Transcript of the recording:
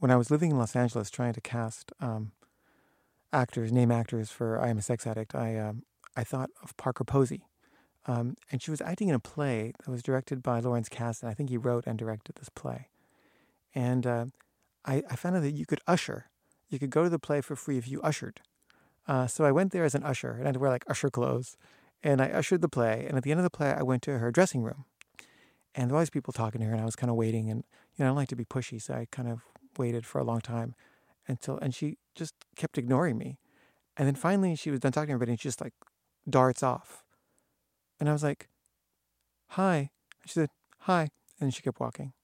when I was living in Los Angeles trying to cast name actors for I Am a Sex Addict, I thought of Parker Posey. And she was acting in a play that was directed by Lawrence Kasdan. I think he wrote and directed this play. And I found out that you could usher. You could go to the play for free if you ushered. So I went there as an usher, and I'd wear like usher clothes. And I ushered the play. And at the end of the play, I went to her dressing room. And there was people talking to her, and I was kind of waiting. And I don't like to be pushy, so I kind of waited for a long time and she just kept ignoring me. And then finally, she was done talking to everybody, and she just like darts off. And I was like, hi. And she said, hi. And she kept walking.